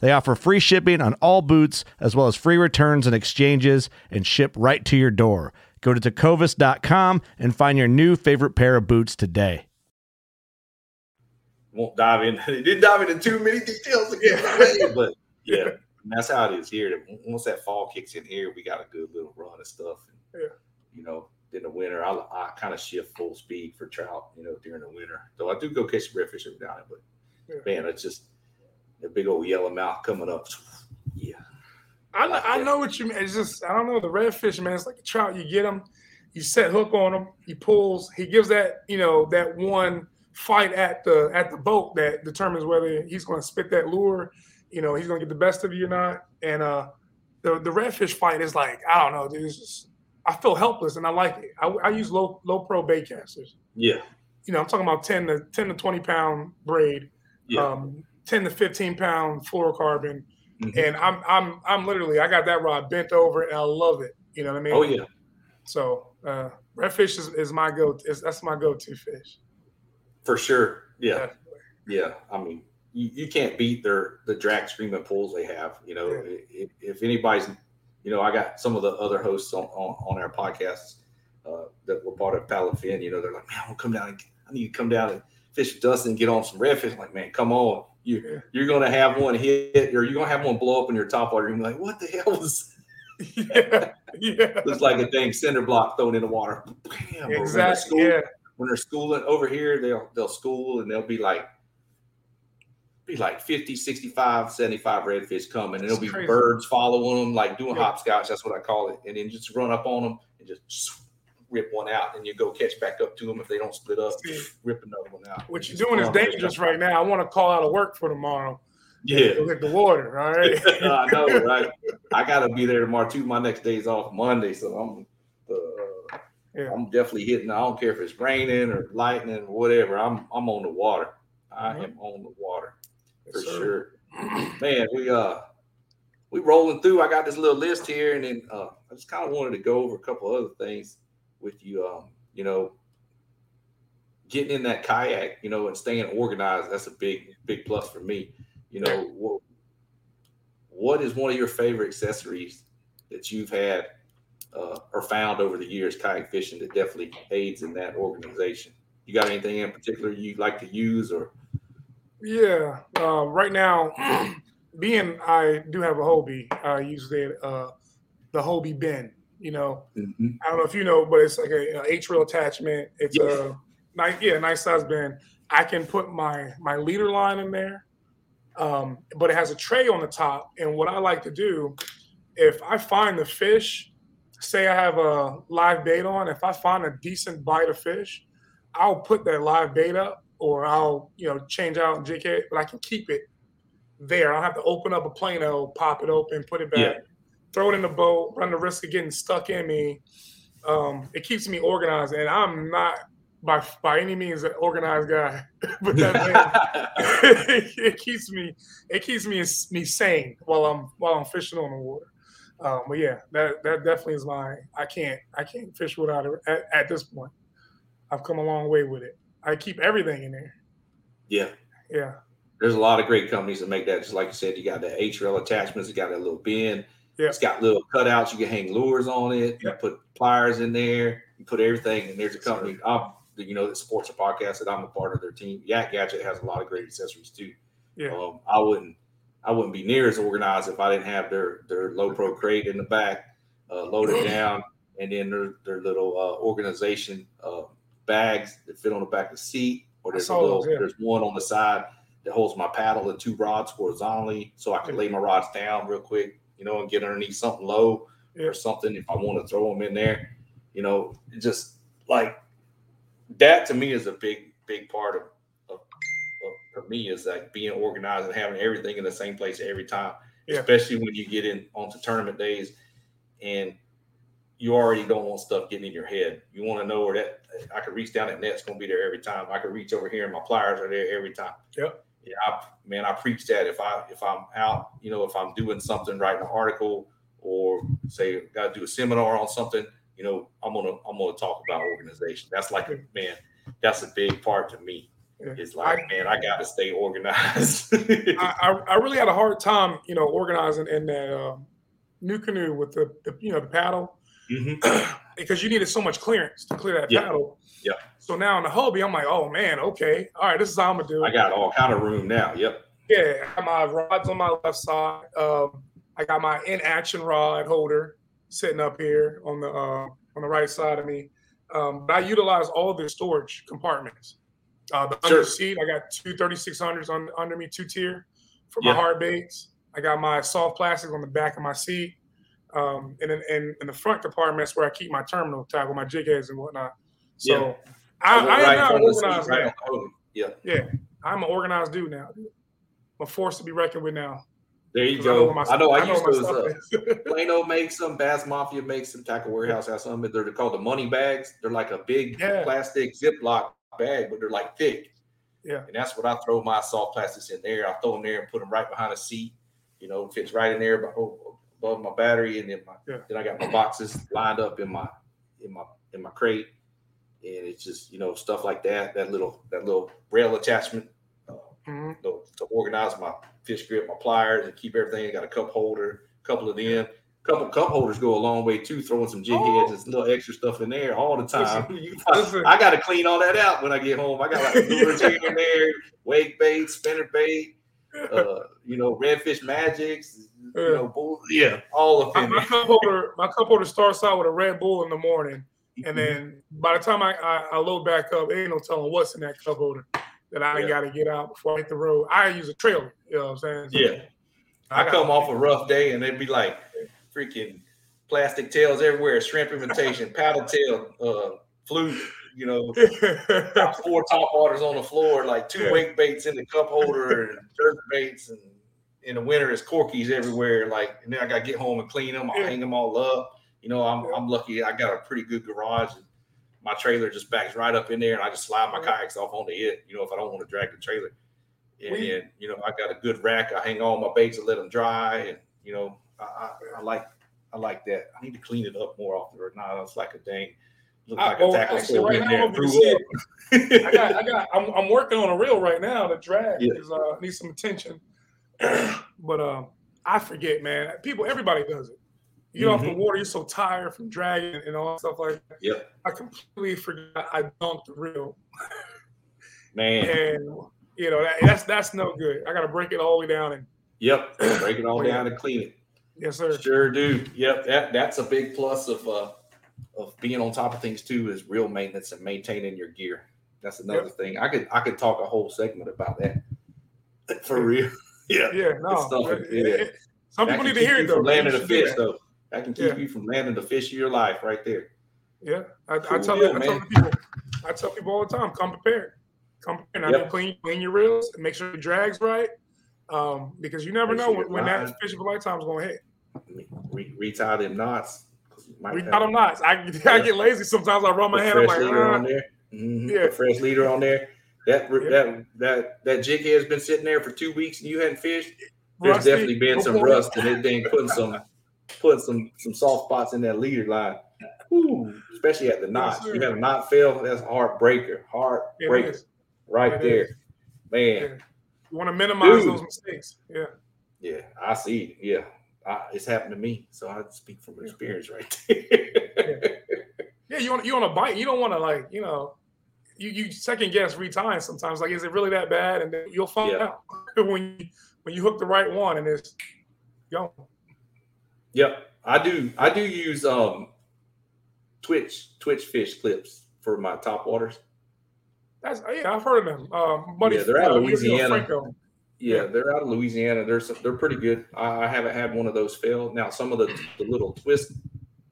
They offer free shipping on all boots, as well as free returns and exchanges, and ship right to your door. Go to Tacovas.com and find your new favorite pair of boots today. Won't dive in. They didn't dive into too many details again, but that's how it is here. Once that fall kicks in here, we got a good little run of stuff. And, you know, in the winter, I kind of shift full speed for trout, you know, during the winter. Though I do go catch some redfish every now and then, but man, it's just. the big old yellow mouth coming up. Yeah. I know what you mean. It's just, I don't know, the redfish, man, it's like a trout. You get him, you set hook on him, he pulls, he gives that, you know, that one fight at the boat that determines whether he's going to spit that lure, you know, he's going to get the best of you or not. And the redfish fight is like, I don't know, dude, it's just, I feel helpless and I like it. I use low pro bait casters. Yeah. You know, I'm talking about 10 to 20 pound braid, 10 to 15 pound fluorocarbon. Mm-hmm. And I'm literally, I got that rod bent over and I love it. You know what I mean? Oh yeah. So redfish is my go-to. That's my go-to fish. For sure. Yeah. Definitely. Yeah. I mean, you can't beat the drag streaming pools they have, you know, yeah. If anybody's, you know, I got some of the other hosts on our podcasts that were part of Paddle and Fin, you know, they're like, man, I need to come down and fish with Dustin and get on some redfish. I'm like, man, come on. You're going to have one hit or you're going to have one blow up in your top water. You're like, what the hell was that? Yeah. Looks like a dang cinder block thrown in the water. Bam. Exactly. When they're schooling over here, they'll school and they'll be like 50, 65, 75 redfish coming. And it'll be crazy. Birds following them, like doing hopscotch. That's what I call it. And then just run up on them and just rip one out, and you go catch back up to them if they don't split up. Rip another one out. What you're doing is dangerous right now. I want to call out of work for tomorrow. Yeah, go hit the water. All right. I know, right? I gotta be there tomorrow too. My next day's off Monday, so I'm definitely hitting. I don't care if it's raining or lightning or whatever. I'm on the water. I am on the water for sure. Man, we rolling through. I got this little list here, and then I just kind of wanted to go over a couple other things with you, you know, getting in that kayak, you know, and staying organized. That's a big plus for me. You know, what is one of your favorite accessories that you've had or found over the years kayak fishing that definitely aids in that organization? You got anything in particular you like to use or? Yeah, right now, being I do have a Hobie, I use the Hobie bin. You know, mm-hmm. I don't know if you know, but it's like a H-reel attachment. It's a nice size bin. I can put my leader line in there, but it has a tray on the top. And what I like to do, if I find the fish, say I have a live bait on, if I find a decent bite of fish, I'll put that live bait up or I'll, you know, change out and jig it, but I can keep it there. I don't have to open up a Plano, pop it open, put it back. Yeah. Throw it in the boat, run the risk of getting stuck in me. It keeps me organized, and I'm not by any means an organized guy, but that man, it keeps me sane while I'm fishing on the water. But yeah, that definitely is my. I can't fish without it at this point. I've come a long way with it. I keep everything in there. Yeah. There's a lot of great companies that make that. Just like you said, you got the H-reel attachments. You got that little bin. Yeah. It's got little cutouts. You can hang lures on it. Yeah. You put pliers in there. You put everything. And there's a company, you know, that supports a podcast that I'm a part of their team. Yak Gadget has a lot of great accessories too. Yeah. I wouldn't be near as organized if I didn't have their low pro crate in the back, loaded down, and then their little organization bags that fit on the back of the seat. Or there's one on the side that holds my paddle and two rods horizontally, so I can lay my rods down real quick. You know, and get underneath something low or something if I want to throw them in there. You know, just like that to me is a big part of for me is like being organized and having everything in the same place every time, especially when you get in onto tournament days and you already don't want stuff getting in your head. You want to know where that I can reach down that net's going to be there every time. I can reach over here and my pliers are there every time. Yep. Yeah, I preach that if I'm out, you know, if I'm doing something, writing an article or say got to do a seminar on something, you know, I'm gonna talk about organization. That's like that's a big part to me. It's like I gotta stay organized. I really had a hard time, you know, organizing in that new canoe with the you know the paddle. Mm-hmm. Because you needed so much clearance to clear that paddle. Yeah. So now in the Hobie, I'm like, oh man, okay, all right, this is how I'm gonna do it. I got all kind of room now. Yep. Yeah, I got my rods on my left side. I got my in action rod holder sitting up here on the right side of me. But I utilize all of the storage compartments. The under seat, I got two 3600s under me, two tier. for my hard baits. I got my soft plastic on the back of my seat. And then in the front compartment's where I keep my terminal tackle, my jig heads and whatnot. So I am now organized. I'm an organized dude now. I'm a force to be reckoned with now. There you go. I know I used those. Plano makes some, Bass Mafia makes some, Tackle Warehouse has some. They're called the money bags. They're like a big plastic Ziploc bag, but they're like thick. Yeah. And that's what I throw my soft plastics in there. I throw them there and put them right behind the seat. You know, fits right in there above my battery. And then then I got my boxes lined up in my crate. And it's just, you know, stuff like that. That little rail attachment. To organize my fish grip, my pliers, and keep everything. I got a cup holder, a couple of them. A couple cup holders go a long way too. Throwing some jig heads and little extra stuff in there all the time. I got to clean all that out when I get home. I got like a lure jig in there, wake bait, spinner bait, you know, redfish magics, you know, bull, all of them. My cup holder starts out with a Red Bull in the morning, and then by the time I load back up, ain't no telling what's in that cup holder that I got to get out before I hit the road. I use a trailer, you know what I'm saying? So I come off a rough day, and they'd be like freaking plastic tails everywhere, shrimp invitation, paddle tail, fluke, you know, four top waters on the floor, like two wake baits in the cup holder and jerk baits. And in the winter, it's corkies everywhere. Like, and then I got to get home and clean them. I'll hang them all up. You know, I'm lucky. I got a pretty good garage. My trailer just backs right up in there, and I just slide my kayaks off onto it, you know, if I don't want to drag the trailer. And then, you know, I got a good rack. I hang all my baits and let them dry. And, you know, I like that. I need to clean it up more often or not. It's like a dang. Look like a tackle store right in now, there. I'm working on a reel right now to drag because I need some attention. But I forget, man. Everybody does it. You get off the water, you're so tired from dragging and all stuff like that. Yep. I completely forgot I dunked the reel. Man. And, you know, that's no good. I got to break it all the way down. And break it all down and clean it. Yes, sir. Sure do. Yep, that's a big plus of being on top of things, too, is reel maintenance and maintaining your gear. That's another thing. I could talk a whole segment about that. For real. Some people need to hear it, though. Landing a fish, though. I can keep you from landing the fish of your life right there. Yeah. I tell people all the time, come prepared. Come prepared. I mean, clean your reels and make sure the drag's right. Because you never know when that fish of a lifetime is going to hit. Retie them knots. I get lazy sometimes. I rub my hand. I'm like, fresh leader on there. That jig head's been sitting there for 2 weeks and you hadn't fished. There's definitely been some rust and it been putting some soft spots in that leader line. Ooh, especially at the knots. You have a knot fail, that's a heartbreaker. Right there. Man. Yeah. You want to minimize those mistakes. Yeah. Yeah, I see it. Yeah. It's happened to me. So I speak from experience right there. You on a bite. You don't want to, like, you know, you second guess retying sometimes. Like, is it really that bad? And then you'll find out when you hook the right one and it's going. Yep, I do use Twitch Fish clips for my top waters. I've heard of them. Buddy, they're out of Louisiana. They're out of Louisiana. They're pretty good. I haven't had one of those fail. Now some of the little twist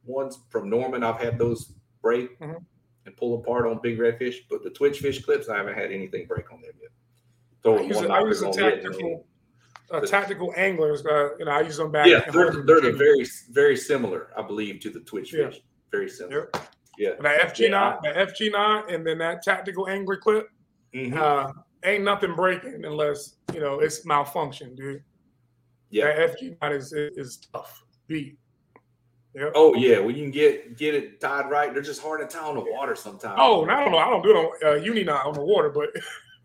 ones from Norman, I've had those break and pull apart on big redfish. But the Twitch Fish clips, I haven't had anything break on them yet. So I use a tactical. Tactical anglers, you know, I use them back. Yeah, they're very, very similar, I believe, to the Twitch Fish. Very similar. Yep. Yeah. And that FG9, and then that tactical angler clip. Ain't nothing breaking unless, you know, it's malfunctioned, dude. Yeah. That FG9 is tough. Beat. Yep. Oh yeah, when you can get it tied right, they're just hard to tie on the water sometimes. Oh, I don't know. I don't do it on uni-knot on the water, but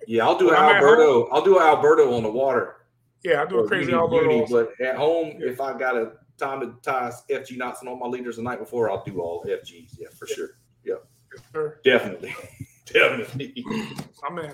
yeah, I'll do an Alberto. I'll do Alberto on the water. Yeah, I do a crazy Alberto. But at home, if I got a time to tie FG knots and all my leaders the night before, I'll do all FGs. Yeah, for sure. Yeah, sure. Definitely. Definitely. I'm in.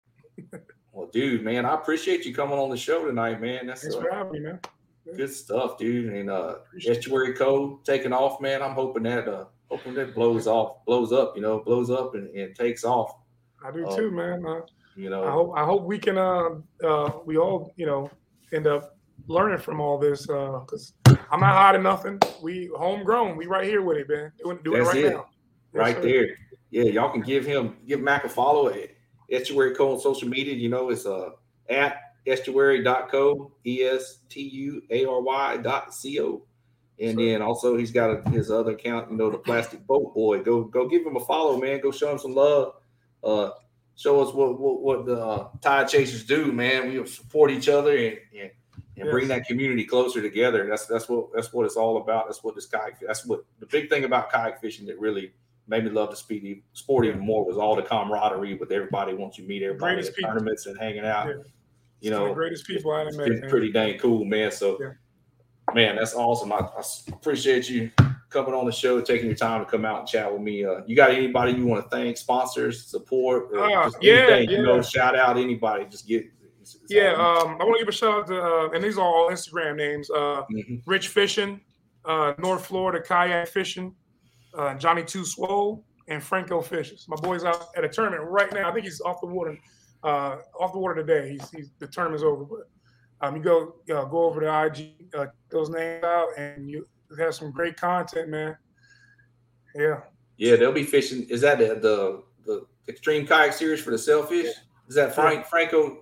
Well, dude, man, I appreciate you coming on the show tonight, man. That's for having me, man. Good stuff, dude. And Estuary Co. taking off, man. I'm hoping that blows up, you know, and takes off. I do too, man. You know, I hope we can we all, you know, end up learning from all this, because I'm not hiding nothing. We homegrown. We right here with it, man. Doing it right now. Right there. Yeah, y'all can give Mac a follow at Estuary Co on social media. You know, it's at Estuary.co, estuary.co. And then also he's got his other account, you know, the Plastic Boat Boy. Go give him a follow, man. Go show him some love. Show us what the tide chasers do, man. We support each other and bring that community closer together. That's what it's all about. That's what the big thing about kayak fishing that really made me love the sport even more was all the camaraderie with everybody. Once you meet everybody at tournaments and hanging out, you know, the greatest people I've met. It's pretty dang cool, man. So, man, that's awesome. I appreciate you coming on the show, taking your time to come out and chat with me. You got anybody you want to thank? Sponsors, support, or just anything? You know, shout out anybody. Just get. I want to give a shout out to, and these are all Instagram names: Rich Fishing, North Florida Kayak Fishing, Johnny Two Swole, and Franco Fishes. My boy's out at a tournament right now. I think he's off the water. Today. The tournament's over, but you go over to IG, those names out, and you have some great content, man. Yeah, they'll be fishing. Is that the Extreme Kayak Series for the sailfish? Yeah. Is that Franco?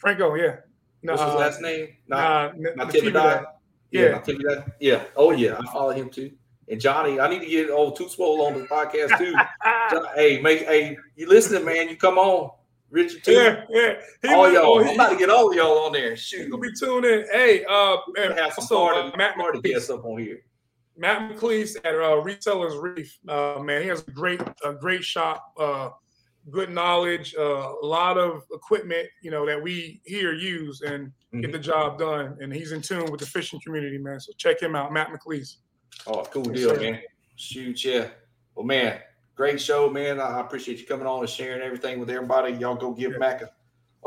Franco, yeah. What's his last name? Natividad. Yeah, Natividad. Yeah. Oh yeah, I follow him too. And Johnny, I need to get old Too Swole on the podcast too. Hey, you listening, man? You come on. Richard, too. All y'all. I'm about to get all y'all on there. Shoot, be tuned in. Hey, and also Matt McLeese up on here. Matt McLeese at Retailers Reef. Man, he has a great shop. Good knowledge. A lot of equipment, you know, that we here use and get the job done. And he's in tune with the fishing community, man. So check him out, Matt McLeese. Oh, cool deal, man. Shoot, yeah. Well, man. Great show, man. I appreciate you coming on and sharing everything with everybody. Y'all go give Mac a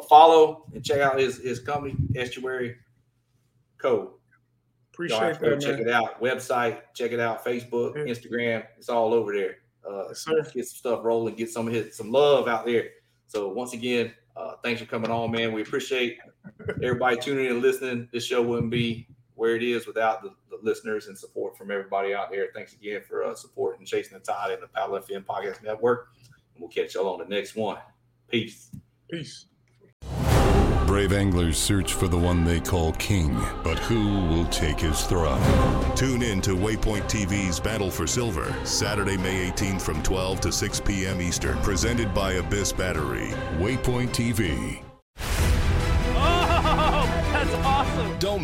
follow and check out his company, Estuary Co. Appreciate that, check it out. Website, check it out. Facebook, Instagram. It's all over there. Get some stuff rolling. Get some love out there. So once again, thanks for coming on, man. We appreciate everybody tuning in and listening. This show wouldn't be where it is without the listeners and support from everybody out there. Thanks again for supporting Chasing the Tide and the Paddle and Fin Podcast Network. And we'll catch y'all on the next one. Peace. Peace. Brave anglers search for the one they call king, but who will take his throne? Tune in to Waypoint TV's Battle for Silver, Saturday, May 18th from 12 to 6 p.m. Eastern, presented by Abyss Battery. Waypoint TV. Don't